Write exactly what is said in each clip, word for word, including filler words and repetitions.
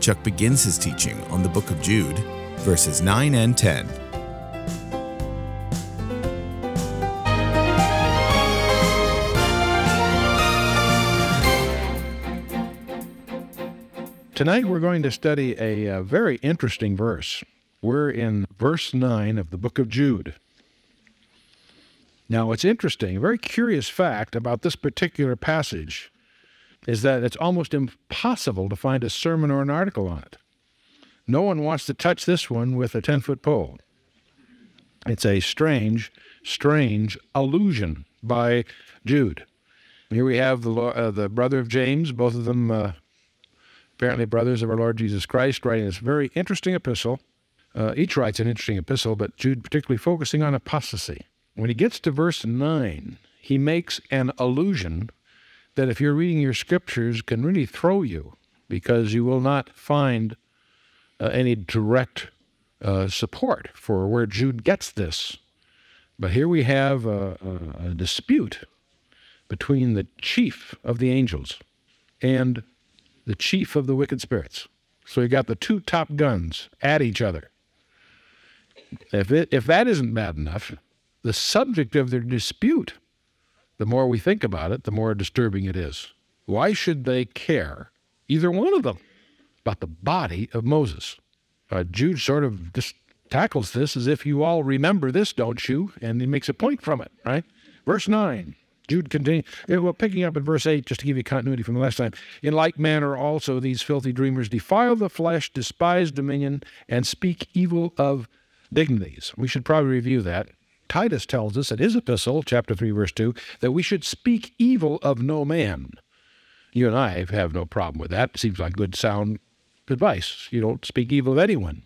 Chuck begins his teaching on the book of Jude, verses nine and ten. Tonight we're going to study a, a very interesting verse. We're in verse nine of the book of Jude. Now what's interesting, a very curious fact about this particular passage is that it's almost impossible to find a sermon or an article on it. No one wants to touch this one with a ten-foot pole. It's a strange, strange allusion by Jude. Here we have the, uh, the brother of James, both of them uh, apparently brothers of our Lord Jesus Christ, writing this very interesting epistle. Uh, each writes an interesting epistle, but Jude particularly focusing on apostasy. When he gets to verse nine, he makes an allusion that if you're reading your scriptures can really throw you, because you will not find uh, any direct uh, support for where Jude gets this. But here we have a, a, a dispute between the chief of the angels and the chief of the wicked spirits. So you got the two top guns at each other. If it, if that isn't bad enough, the subject of their dispute, the more we think about it, the more disturbing it is. Why should they care, either one of them, about the body of Moses? Uh, Jude sort of just tackles this as if you all remember this, don't you? And he makes a point from it, right? Verse nine. Jude continues, well, picking up at verse eight, just to give you continuity from the last time. In like manner also these filthy dreamers defile the flesh, despise dominion, and speak evil of dignities. We should probably review that. Titus tells us in his epistle, chapter three, verse two, that we should speak evil of no man. You and I have no problem with that. It seems like good, sound advice. You don't speak evil of anyone.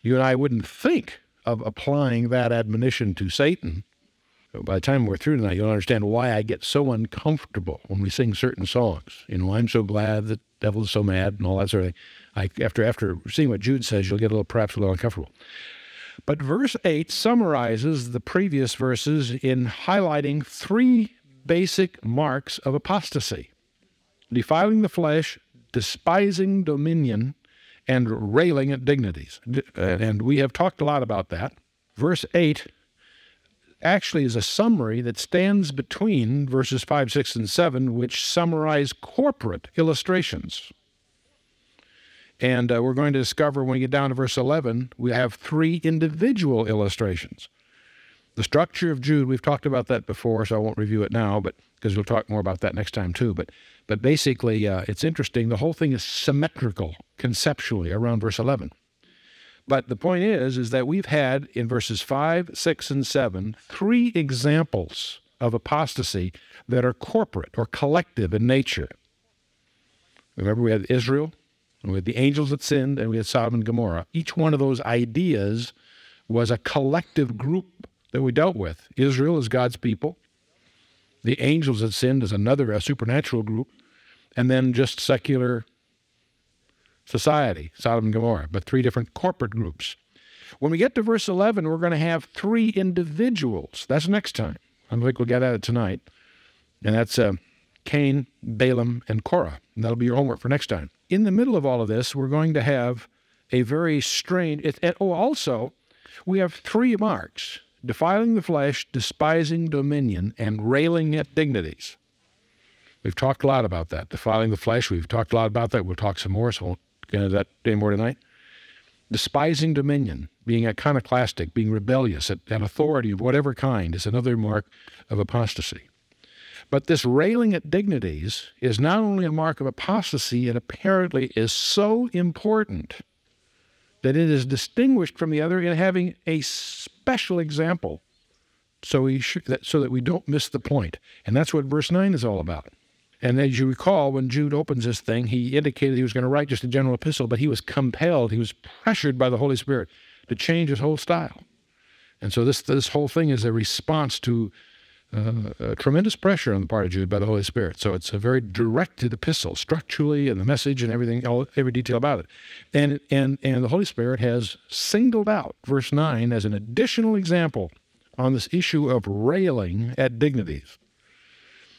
You and I wouldn't think of applying that admonition to Satan. By the time we're through tonight, you'll understand why I get so uncomfortable when we sing certain songs. You know, I'm so glad the devil is so mad and all that sort of thing. I, after, after seeing what Jude says, you'll get a little, perhaps a little uncomfortable. But verse eight summarizes the previous verses in highlighting three basic marks of apostasy: defiling the flesh, despising dominion, and railing at dignities. And we have talked a lot about that. Verse eight actually is a summary that stands between verses five, six, and seven, which summarize corporate illustrations. And uh, we're going to discover when we get down to verse eleven, we have three individual illustrations. The structure of Jude, we've talked about that before, so I won't review it now, but because we'll talk more about that next time too. But but basically, uh, it's interesting. The whole thing is symmetrical conceptually around verse eleven. But the point is, is that we've had in verses five, six, and seven, three examples of apostasy that are corporate or collective in nature. Remember, we had Israel, and we had the angels that sinned, and we had Sodom and Gomorrah. Each one of those ideas was a collective group that we dealt with. Israel is God's people. The angels that sinned is another a supernatural group. And then just secular society, Sodom and Gomorrah, but three different corporate groups. When we get to verse eleven, we're going to have three individuals. That's next time. I think we'll get at it tonight. And that's uh, Cain, Balaam, and Korah. And that'll be your homework for next time. In the middle of all of this, we're going to have a very strange... It, and, oh, also, we have three marks: defiling the flesh, despising dominion, and railing at dignities. We've talked a lot about that. Defiling the flesh, we've talked a lot about that. We'll talk some more, so we'll get into that day more tonight. Despising dominion, being iconoclastic, being rebellious at, at authority of whatever kind is another mark of apostasy. But this railing at dignities is not only a mark of apostasy, it apparently is so important that it is distinguished from the other in having a special example so, we sh- that, so that we don't miss the point. And that's what verse nine is all about. And as you recall, when Jude opens this thing, he indicated he was going to write just a general epistle, but he was compelled, he was pressured by the Holy Spirit to change his whole style. And so this this whole thing is a response to uh, a tremendous pressure on the part of Jude by the Holy Spirit. So it's a very directed epistle, structurally, and the message and everything, all, every detail about it. And, and, and the Holy Spirit has singled out verse nine as an additional example on this issue of railing at dignities.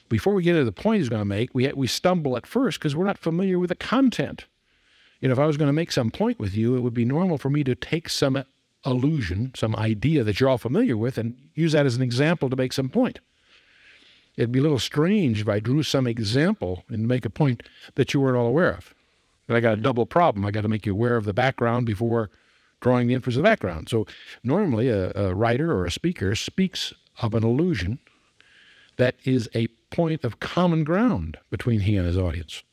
Before we get to the point he's going to make, we we stumble at first because we're not familiar with the content. You know, if I was going to make some point with you, it would be normal for me to take some allusion, some idea that you're all familiar with, and use that as an example to make some point. It'd be a little strange if I drew some example and make a point that you weren't all aware of. But I got a double problem. I got to make you aware of the background before drawing the inference of the background. So normally a, a writer or a speaker speaks of an allusion that is a point of common ground between he and his audience.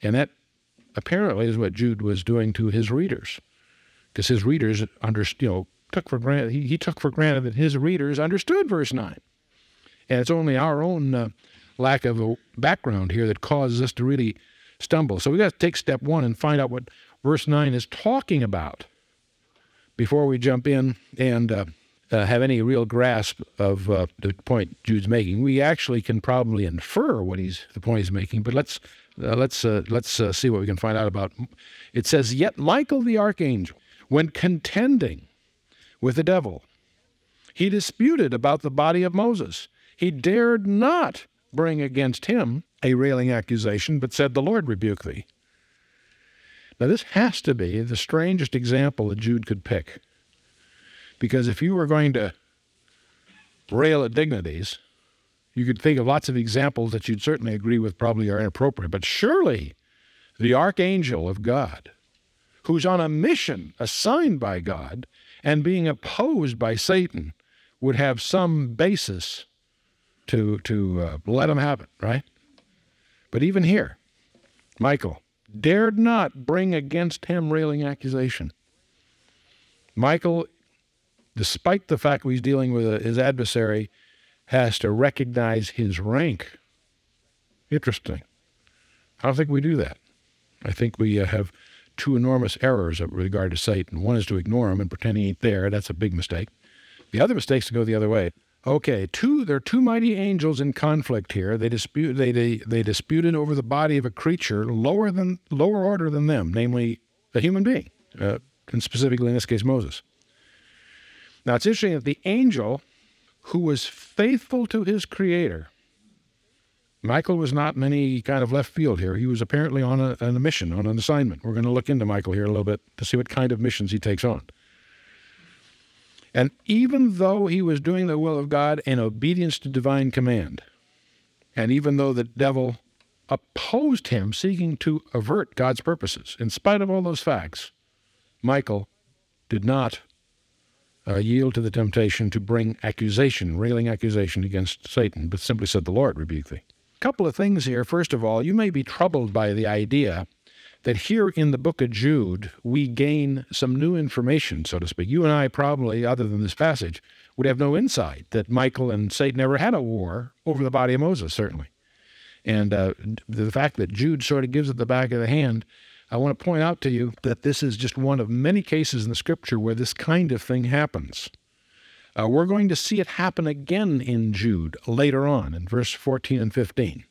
And that apparently is what Jude was doing to his readers, because his readers under, you know, took for granted, he, he took for granted that his readers understood verse nine. And it's only our own uh, lack of a background here that causes us to really stumble. So we got to take step one and find out what verse nine is talking about before we jump in and uh, Uh, have any real grasp of uh, the point Jude's making. We actually can probably infer what he's the point he's making, but let's uh, let's uh, let's uh, see what we can find out about. It says, "Yet Michael the archangel, when contending with the devil, he disputed about the body of Moses. He dared not bring against him a railing accusation, but said, 'The Lord rebuke thee.'" Now this has to be the strangest example that Jude could pick. Because if you were going to rail at dignities, you could think of lots of examples that you'd certainly agree with probably are inappropriate. But surely the archangel of God, who's on a mission assigned by God and being opposed by Satan, would have some basis to, to uh, let him have it, right? But even here, Michael dared not bring against him railing accusation. Michael, despite the fact he's dealing with his adversary, has to recognize his rank. Interesting. I don't think we do that. I think we have two enormous errors with regard to Satan. One is to ignore him and pretend he ain't there. That's a big mistake. The other mistake is to go the other way. Okay, two there are two mighty angels in conflict here. They dispute. They they they disputed over the body of a creature lower than lower order than them, namely a human being, uh, and specifically in this case Moses. Now, it's interesting that the angel who was faithful to his creator, Michael was not in any kind of left field here. He was apparently on a, on a mission, on an assignment. We're going to look into Michael here a little bit to see what kind of missions he takes on. And even though he was doing the will of God in obedience to divine command, and even though the devil opposed him, seeking to avert God's purposes, in spite of all those facts, Michael did not Uh, yield to the temptation to bring accusation, railing accusation against Satan, but simply said, "The Lord rebuke thee." A couple of things here. First of all, you may be troubled by the idea that here in the book of Jude, we gain some new information, so to speak. You and I probably, other than this passage, would have no insight that Michael and Satan ever had a war over the body of Moses, certainly. And uh, the fact that Jude sort of gives it the back of the hand, I want to point out to you that this is just one of many cases in the Scripture where this kind of thing happens. Uh, we're going to see it happen again in Jude later on in verse fourteen and fifteen.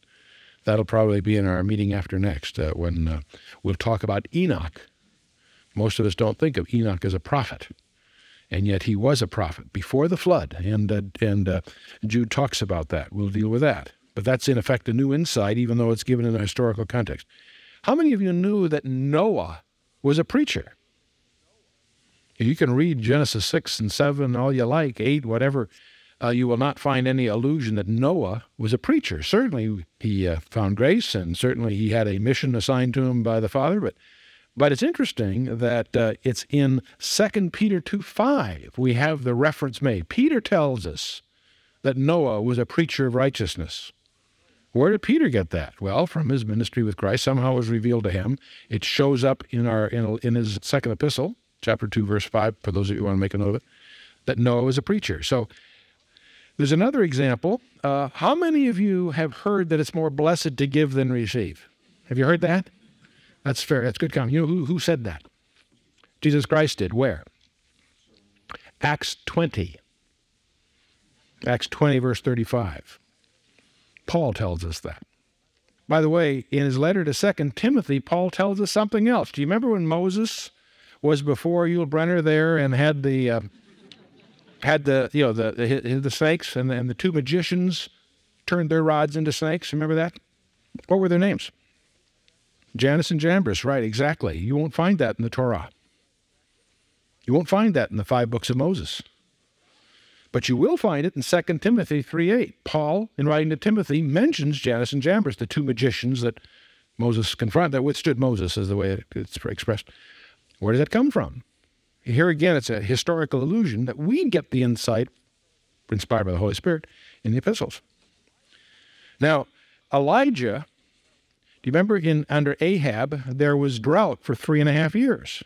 That'll probably be in our meeting after next uh, when uh, we'll talk about Enoch. Most of us don't think of Enoch as a prophet, and yet he was a prophet before the flood, and, uh, and uh, Jude talks about that. We'll deal with that. But that's, in effect, a new insight, even though it's given in a historical context. How many of you knew that Noah was a preacher? You can read Genesis six and seven, all you like, eight, whatever. Uh, you will not find any allusion that Noah was a preacher. Certainly he uh, found grace, and certainly he had a mission assigned to him by the Father. But, but it's interesting that uh, it's in Second Peter two five we have the reference made. Peter tells us that Noah was a preacher of righteousness. Where did Peter get that? Well, from his ministry with Christ. Somehow it was revealed to him. It shows up in our in, in his second epistle, chapter two, verse five, for those of you who want to make a note of it, that Noah was a preacher. So There's another example. Uh, how many of you have heard that it's more blessed to give than receive? Have you heard that? That's fair. That's good comment. You know who, who said that? Jesus Christ did. Where? Acts twenty. Acts twenty, verse thirty-five. Paul tells us that. By the way, in his letter to Second Timothy, Paul tells us something else. Do you remember when Moses was before Yul Brynner there and had the uh, had the you know the the, the snakes and the, and the two magicians turned their rods into snakes? Remember that? What were their names? Janus and Jambres, right? Exactly. You won't find that in the Torah. You won't find that in the five books of Moses. But you will find it in Second Timothy three eight. Paul, in writing to Timothy, mentions Janus and Jambres, the two magicians that Moses confronted, that withstood Moses, is the way it's expressed. Where does that come from? Here again, it's a historical allusion that we get the insight, inspired by the Holy Spirit, in the epistles. Now, Elijah, do you remember in under Ahab, there was drought for three and a half years?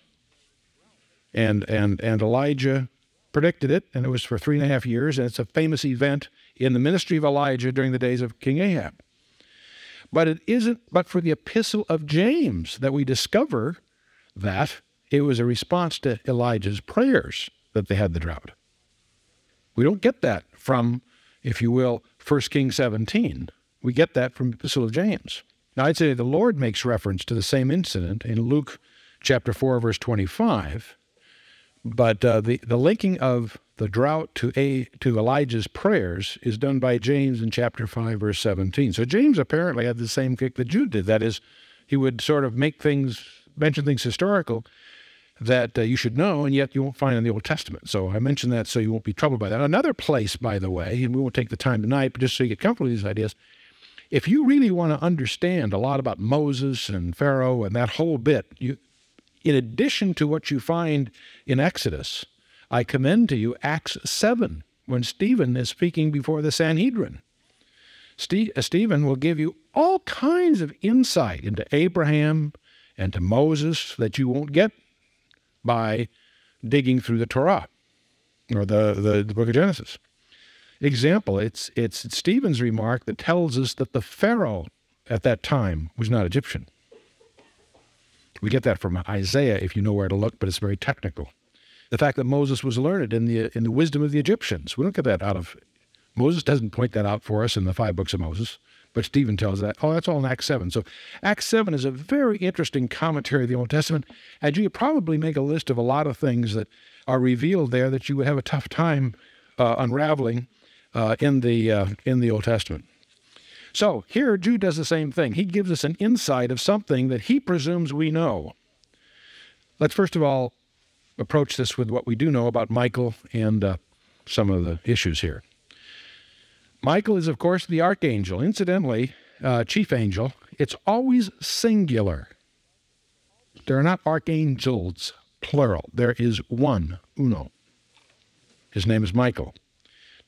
And, and, and Elijah predicted it, and it was for three and a half years, and it's a famous event in the ministry of Elijah during the days of King Ahab. But it isn't but for the epistle of James that we discover that it was a response to Elijah's prayers that they had the drought. We don't get that from, if you will, First Kings seventeen. We get that from the epistle of James. Now, I'd say the Lord makes reference to the same incident in Luke chapter four, verse twenty-five, But uh, the, the linking of the drought to, a, to Elijah's prayers is done by James in chapter five, verse seventeen. So James apparently had the same kick that Jude did. That is, he would sort of make things, mention things historical that uh, you should know, and yet you won't find in the Old Testament. So I mentioned that so you won't be troubled by that. Another place, by the way, and we won't take the time tonight, but just so you get comfortable with these ideas, if you really want to understand a lot about Moses and Pharaoh and that whole bit, you... in addition to what you find in Exodus, I commend to you Acts seven, when Stephen is speaking before the Sanhedrin. Ste- Stephen will give you all kinds of insight into Abraham and to Moses that you won't get by digging through the Torah or the, the, the book of Genesis. Example, it's, it's Stephen's remark that tells us that the Pharaoh at that time was not Egyptian. We get that from Isaiah, if you know where to look, but it's very technical. The fact that Moses was learned in the in the wisdom of the Egyptians, we don't get that out of... Moses doesn't point that out for us in the five books of Moses, but Stephen tells that. Oh, that's all in Acts seven. So Acts seven is a very interesting commentary of the Old Testament, and you could probably make a list of a lot of things that are revealed there that you would have a tough time uh, unraveling uh, in the uh, in the Old Testament. So here, Jude does the same thing. He gives us an insight of something that he presumes we know. Let's first of all approach this with what we do know about Michael and uh, some of the issues here. Michael is, of course, the archangel. Incidentally, uh, chief angel, it's always singular. There are not archangels, plural. There is one, uno. His name is Michael.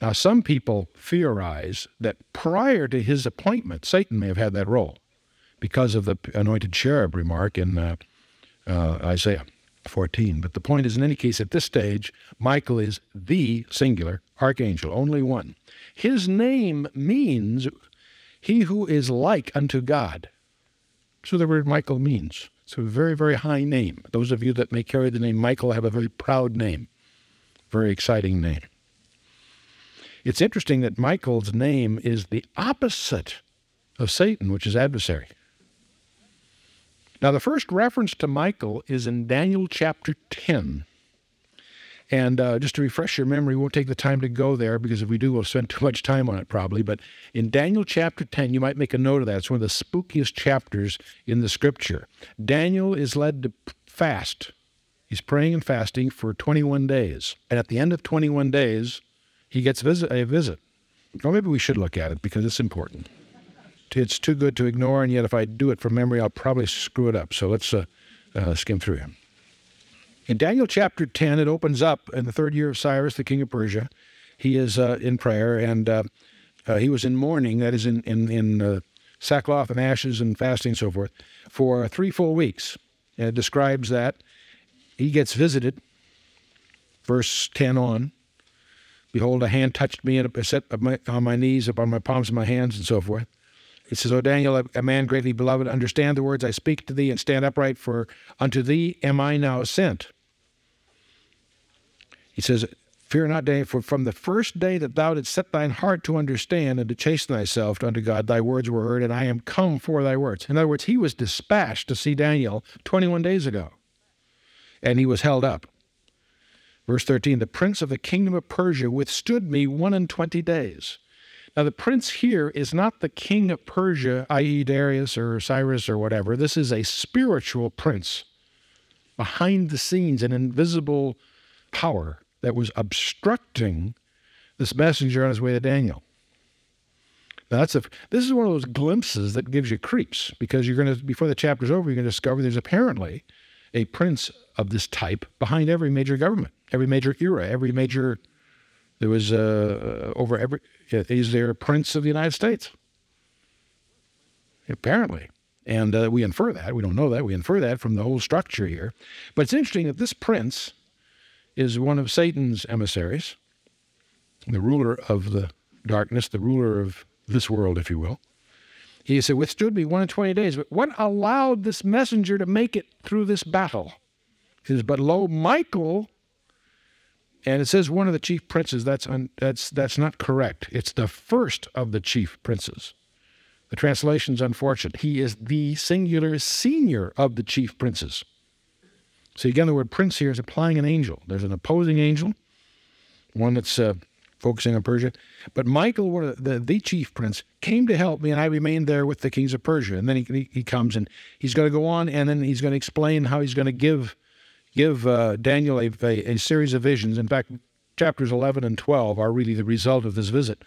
Now, some people theorize that prior to his appointment, Satan may have had that role because of the anointed cherub remark in uh, uh, Isaiah fourteen. But the point is, in any case, at this stage, Michael is the singular archangel, only one. His name means he who is like unto God. So the word Michael means. It's a very, very high name. Those of you that may carry the name Michael have a very proud name, very exciting name. It's interesting that Michael's name is the opposite of Satan, which is adversary. Now, the first reference to Michael is in Daniel chapter ten. And uh, just to refresh your memory, we won't take the time to go there, because if we do, we'll spend too much time on it probably. But in Daniel chapter ten, you might make a note of that. It's one of the spookiest chapters in the Scripture. Daniel is led to fast. He's praying and fasting for twenty-one days. And at the end of twenty-one days... he gets visit, a visit. Or maybe we should look at it, because it's important. It's too good to ignore, and yet if I do it from memory, I'll probably screw it up. So let's uh, uh, skim through him. In Daniel chapter ten, it opens up in the third year of Cyrus, the king of Persia. He is uh, in prayer, and uh, uh, he was in mourning, that is, in, in, in uh, sackcloth and ashes and fasting and so forth, for three full weeks. And it describes that. He gets visited, verse ten on. Behold, a hand touched me, and I sat on my knees, upon my palms of my hands, and so forth. It says, O Daniel, a man greatly beloved, understand the words I speak to thee, and stand upright, for unto thee am I now sent. He says, Fear not, Daniel, for from the first day that thou didst set thine heart to understand and to chasten thyself unto God, thy words were heard, and I am come for thy words. In other words, he was dispatched to see Daniel twenty-one days ago, and he was held up. Verse thirteen, the prince of the kingdom of Persia withstood me one and twenty days. Now, the prince here is not the king of Persia, that is. Darius or Cyrus or whatever. This is a spiritual prince behind the scenes, an invisible power that was obstructing this messenger on his way to Daniel. Now, that's a, this is one of those glimpses that gives you creeps, because you're going to, before the chapter's over, you're going to discover there's apparently a prince of this type behind every major government, every major era, every major... There was uh, over every, is there a prince of the United States? Apparently. And uh, we infer that. We don't know that. We infer that from the whole structure here. But it's interesting that this prince is one of Satan's emissaries, the ruler of the darkness, the ruler of this world, if you will. He said, withstood me one and twenty days. But what allowed this messenger to make it through this battle? He says, but lo, Michael... And it says one of the chief princes. That's un, that's that's not correct. It's the first of the chief princes. The translation's unfortunate. He is the singular senior of the chief princes. So again, the word prince here is applying an angel. There's an opposing angel, one that's uh, focusing on Persia. But Michael, one of the, the, the chief prince, came to help me, and I remained there with the kings of Persia. And then he he, he comes, and he's going to go on, and then he's going to explain how he's going to give... give uh, Daniel a, a, a series of visions. In fact, chapters eleven and twelve are really the result of this visit.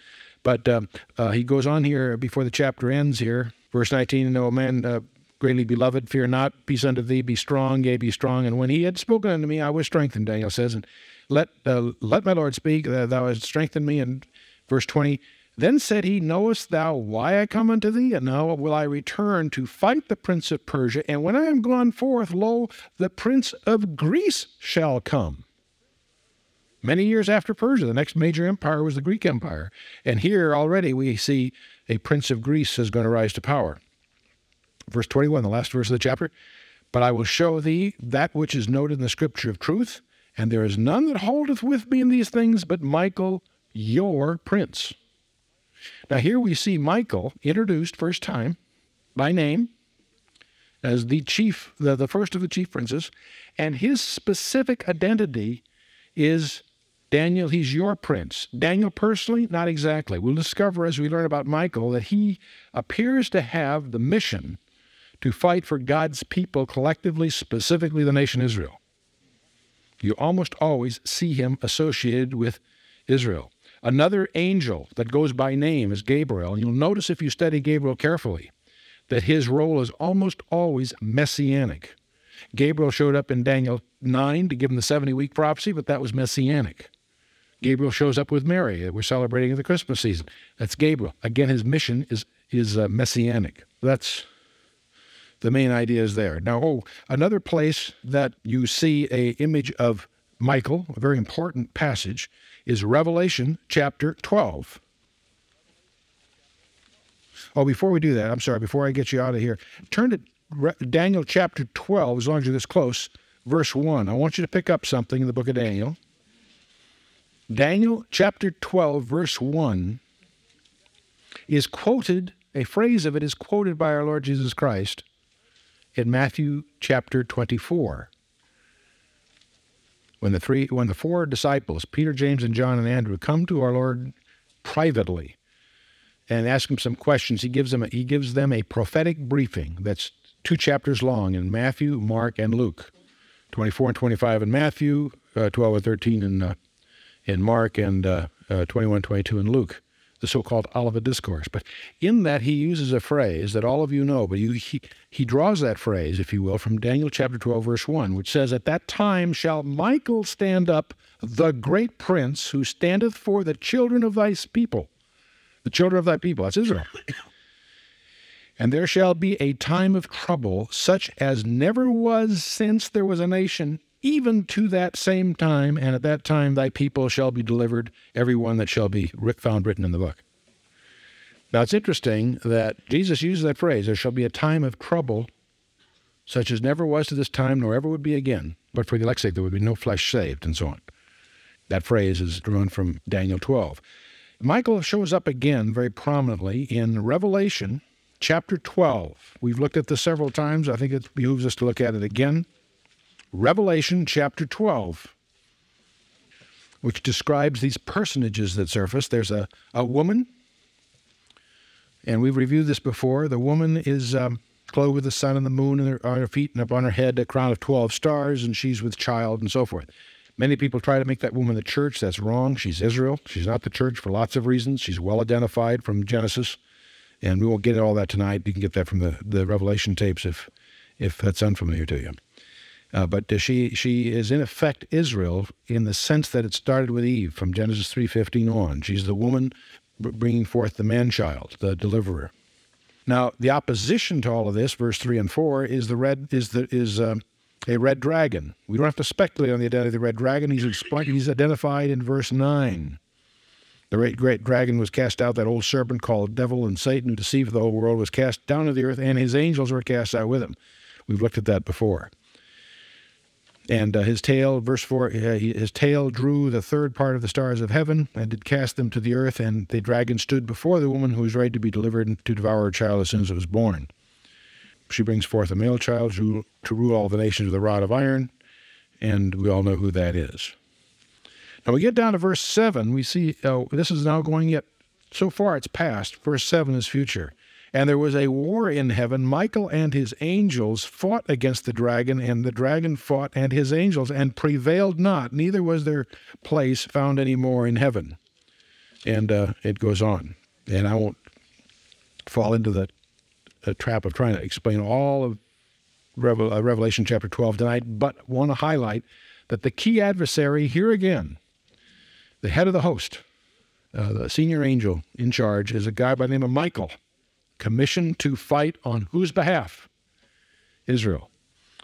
But um, uh, he goes on here before the chapter ends here. Verse nineteen, and O man, uh, greatly beloved, fear not, peace unto thee, be strong, yea, be strong. And when he had spoken unto me, I was strengthened, Daniel says. And let, uh, let my Lord speak, uh, thou hast strengthened me. And verse twenty, then said he, knowest thou why I come unto thee? And now will I return to fight the prince of Persia. And when I am gone forth, lo, the prince of Greece shall come. Many years after Persia, the next major empire was the Greek Empire. And here already we see a prince of Greece is going to rise to power. Verse twenty-one, the last verse of the chapter. But I will show thee that which is noted in the scripture of truth, and there is none that holdeth with me in these things but Michael, your prince. Now, here we see Michael introduced first time by name as the chief, the, the first of the chief princes, and his specific identity is Daniel, he's your prince. Daniel personally, not exactly. We'll discover as we learn about Michael that he appears to have the mission to fight for God's people collectively, specifically the nation Israel. You almost always see him associated with Israel. Another angel that goes by name is Gabriel. You'll notice if you study Gabriel carefully that his role is almost always messianic. Gabriel showed up in Daniel nine to give him the seventy-week prophecy, but that was messianic. Gabriel shows up with Mary that we're celebrating at the Christmas season. That's Gabriel. Again, his mission is, is uh, messianic. That's the main idea is there. Now, oh, another place that you see an image of Michael, a very important passage, is Revelation chapter twelve. Oh, before we do that, I'm sorry, before I get you out of here, turn to Re- Daniel chapter twelve, as long as you're this close, verse one. I want you to pick up something in the book of Daniel. Daniel chapter twelve, verse one, is quoted, a phrase of it is quoted by our Lord Jesus Christ in Matthew chapter twenty-four. When the three, when the four disciples, Peter, James, and John, and Andrew, come to our Lord privately and ask him some questions, he gives them a, he gives them a prophetic briefing that's two chapters long in Matthew, Mark, and Luke, twenty-four and twenty-five in Matthew, uh, twelve and thirteen in uh, in Mark, and uh, uh, twenty-one, twenty-two in Luke, the so-called Olivet Discourse. But in that he uses a phrase that all of you know, but you, he, he draws that phrase, if you will, from Daniel chapter twelve, verse one, which says, at that time shall Michael stand up, the great prince who standeth for the children of thy people. The children of thy people, that's Israel. And there shall be a time of trouble, such as never was since there was a nation, even to that same time, and at that time thy people shall be delivered, every one that shall be found written in the book. Now, it's interesting that Jesus used that phrase, there shall be a time of trouble, such as never was to this time, nor ever would be again, but for the elect's sake there would be no flesh saved, and so on. That phrase is drawn from Daniel twelve. Michael shows up again very prominently in Revelation chapter twelve. We've looked at this several times. I think it behooves us to look at it again. Revelation chapter twelve, which describes these personages that surface. There's a, a woman, and we've reviewed this before. The woman is um, clothed with the sun and the moon and on her feet, and upon her head a crown of twelve stars, and she's with child, and so forth. Many people try to make that woman the church. That's wrong. She's Israel. She's not the church for lots of reasons. She's well identified from Genesis, and we won't get into all that tonight. You can get that from the, the Revelation tapes if, if that's unfamiliar to you. Uh, but she she is, in effect, Israel in the sense that it started with Eve from Genesis three fifteen on. She's the woman bringing forth the man-child, the deliverer. Now, the opposition to all of this, verse three and four, is the red is the is uh, a red dragon. We don't have to speculate on the identity of the red dragon. He's explained, he's identified in verse nine. The great, great dragon was cast out, that old serpent called devil and Satan, who deceived the whole world, was cast down to the earth, and his angels were cast out with him. We've looked at that before. And uh, his tail, verse four, uh, his tail drew the third part of the stars of heaven and did cast them to the earth, and the dragon stood before the woman who was ready to be delivered and to devour her child as soon as it was born. She brings forth a male child to, to rule all the nations with a rod of iron, and we all know who that is. Now we get down to verse seven. We see uh, this is now going yet. So far it's past. Verse seven is future. And there was a war in heaven. Michael and his angels fought against the dragon, and the dragon fought and his angels, and prevailed not, neither was their place found any more in heaven. And uh, it goes on. And I won't fall into the uh, trap of trying to explain all of Revel- uh, Revelation chapter twelve tonight, but want to highlight that the key adversary here again, the head of the host, uh, the senior angel in charge, is a guy by the name of Michael, commissioned to fight on whose behalf? Israel.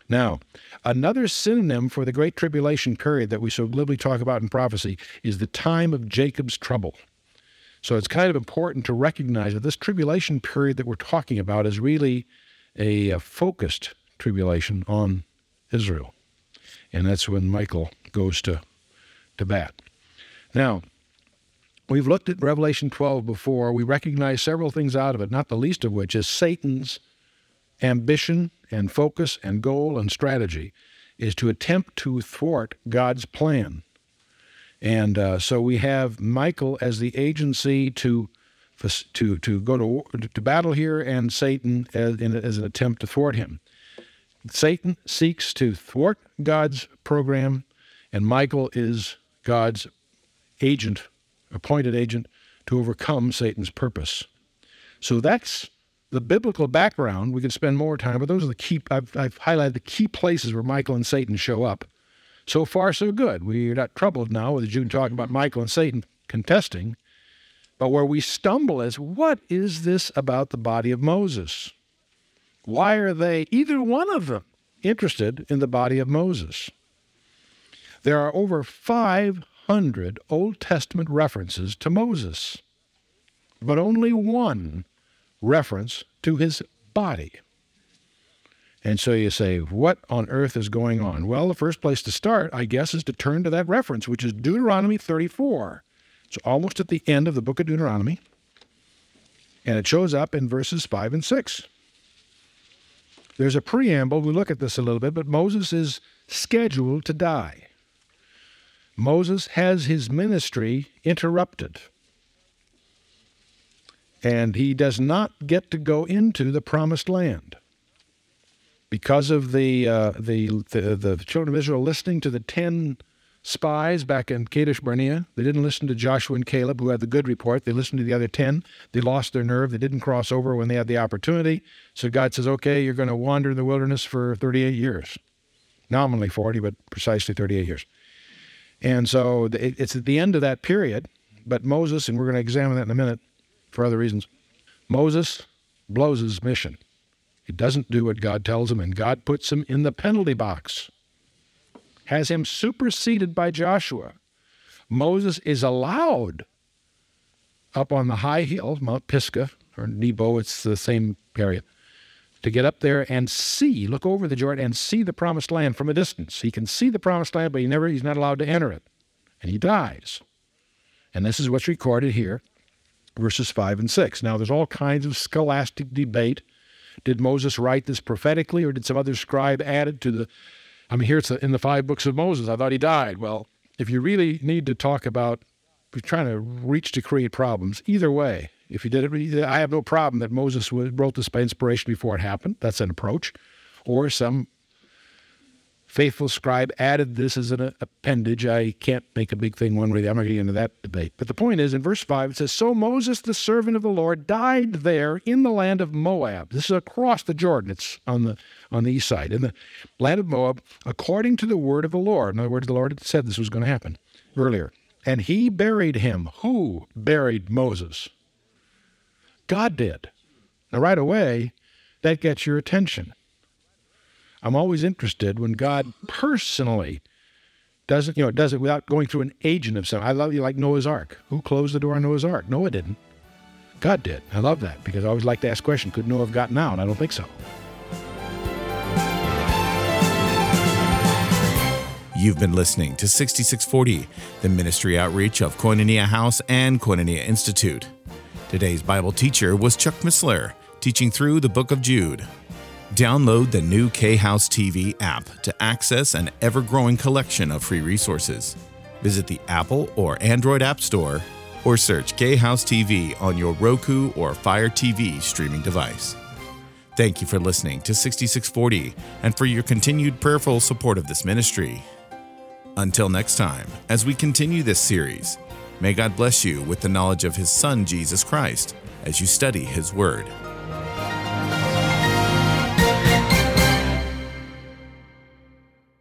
Now, another synonym for the Great Tribulation period that we so glibly talk about in prophecy is the time of Jacob's trouble. So it's kind of important to recognize that this tribulation period that we're talking about is really a, a focused tribulation on Israel. And that's when Michael goes to, to bat. Now, we've looked at Revelation twelve before. We recognize several things out of it, not the least of which is Satan's ambition and focus and goal and strategy is to attempt to thwart God's plan. And uh, so we have Michael as the agency to to to go to to battle here, and Satan as, in, as an attempt to thwart him. Satan seeks to thwart God's program, and Michael is God's agent. appointed agent to overcome Satan's purpose. So that's the biblical background. We could spend more time, but those are the key, I've, I've highlighted the key places where Michael and Satan show up. So far, so good. We're not troubled now with Jude talking about Michael and Satan contesting, but where we stumble is, what is this about the body of Moses? Why are they, either one of them, interested in the body of Moses? There are over five hundred Old Testament references to Moses, but only one reference to his body. And so you say, what on earth is going on? Well, the first place to start, I guess, is to turn to that reference, which is Deuteronomy thirty-four. It's almost at the end of the book of Deuteronomy, and it shows up in verses five and six. There's a preamble. We look at this a little bit, but Moses is scheduled to die. Moses has his ministry interrupted, and he does not get to go into the promised land because of the, uh, the the the children of Israel listening to the ten spies back in Kadesh Barnea. They didn't listen to Joshua and Caleb, who had the good report. They listened to the other ten. They lost their nerve. They didn't cross over when they had the opportunity. So God says, "Okay, you're going to wander in the wilderness for thirty-eight years, nominally forty, but precisely thirty-eight years." And so it's at the end of that period, but Moses, and we're going to examine that in a minute for other reasons, Moses blows his mission. He doesn't do what God tells him, and God puts him in the penalty box. has him superseded by Joshua. Moses is allowed up on the high hill, Mount Pisgah, or Nebo, it's the same area, to get up there and see, look over the Jordan and see the promised land from a distance. He can see the promised land, but he never, he's not allowed to enter it. And he dies. And this is what's recorded here, verses five and six. Now, there's all kinds of scholastic debate. Did Moses write this prophetically, or did some other scribe add it to the... I mean, here it's in the five books of Moses. I thought he died. Well, if you really need to talk about... We're trying to reach to create problems. Either way, if you did it... I have no problem that Moses wrote this by inspiration before it happened. That's an approach. Or some faithful scribe added this as an appendage. I can't make a big thing one way. I'm not getting into that debate. But the point is, in verse five, it says, so Moses, the servant of the Lord, died there in the land of Moab. This is across the Jordan. It's on the on the east side. In the land of Moab, according to the word of the Lord. In other words, the Lord had said this was going to happen earlier. And he buried him. Who buried Moses? God did. Now, right away, that gets your attention. I'm always interested when God personally does it, you know, does it without going through an agent of some. I love you like Noah's Ark. Who closed the door on Noah's Ark? Noah didn't. God did. I love that because I always like to ask questions. Could Noah have gotten out? I don't think so. You've been listening to sixty-six forty, the ministry outreach of Koinonia House and Koinonia Institute. Today's Bible teacher was Chuck Missler, teaching through the book of Jude. Download the new K-House T V app to access an ever-growing collection of free resources. Visit the Apple or Android App Store or search K-House T V on your Roku or Fire T V streaming device. Thank you for listening to sixty-six forty and for your continued prayerful support of this ministry. Until next time, as we continue this series, may God bless you with the knowledge of His Son, Jesus Christ, as you study His Word.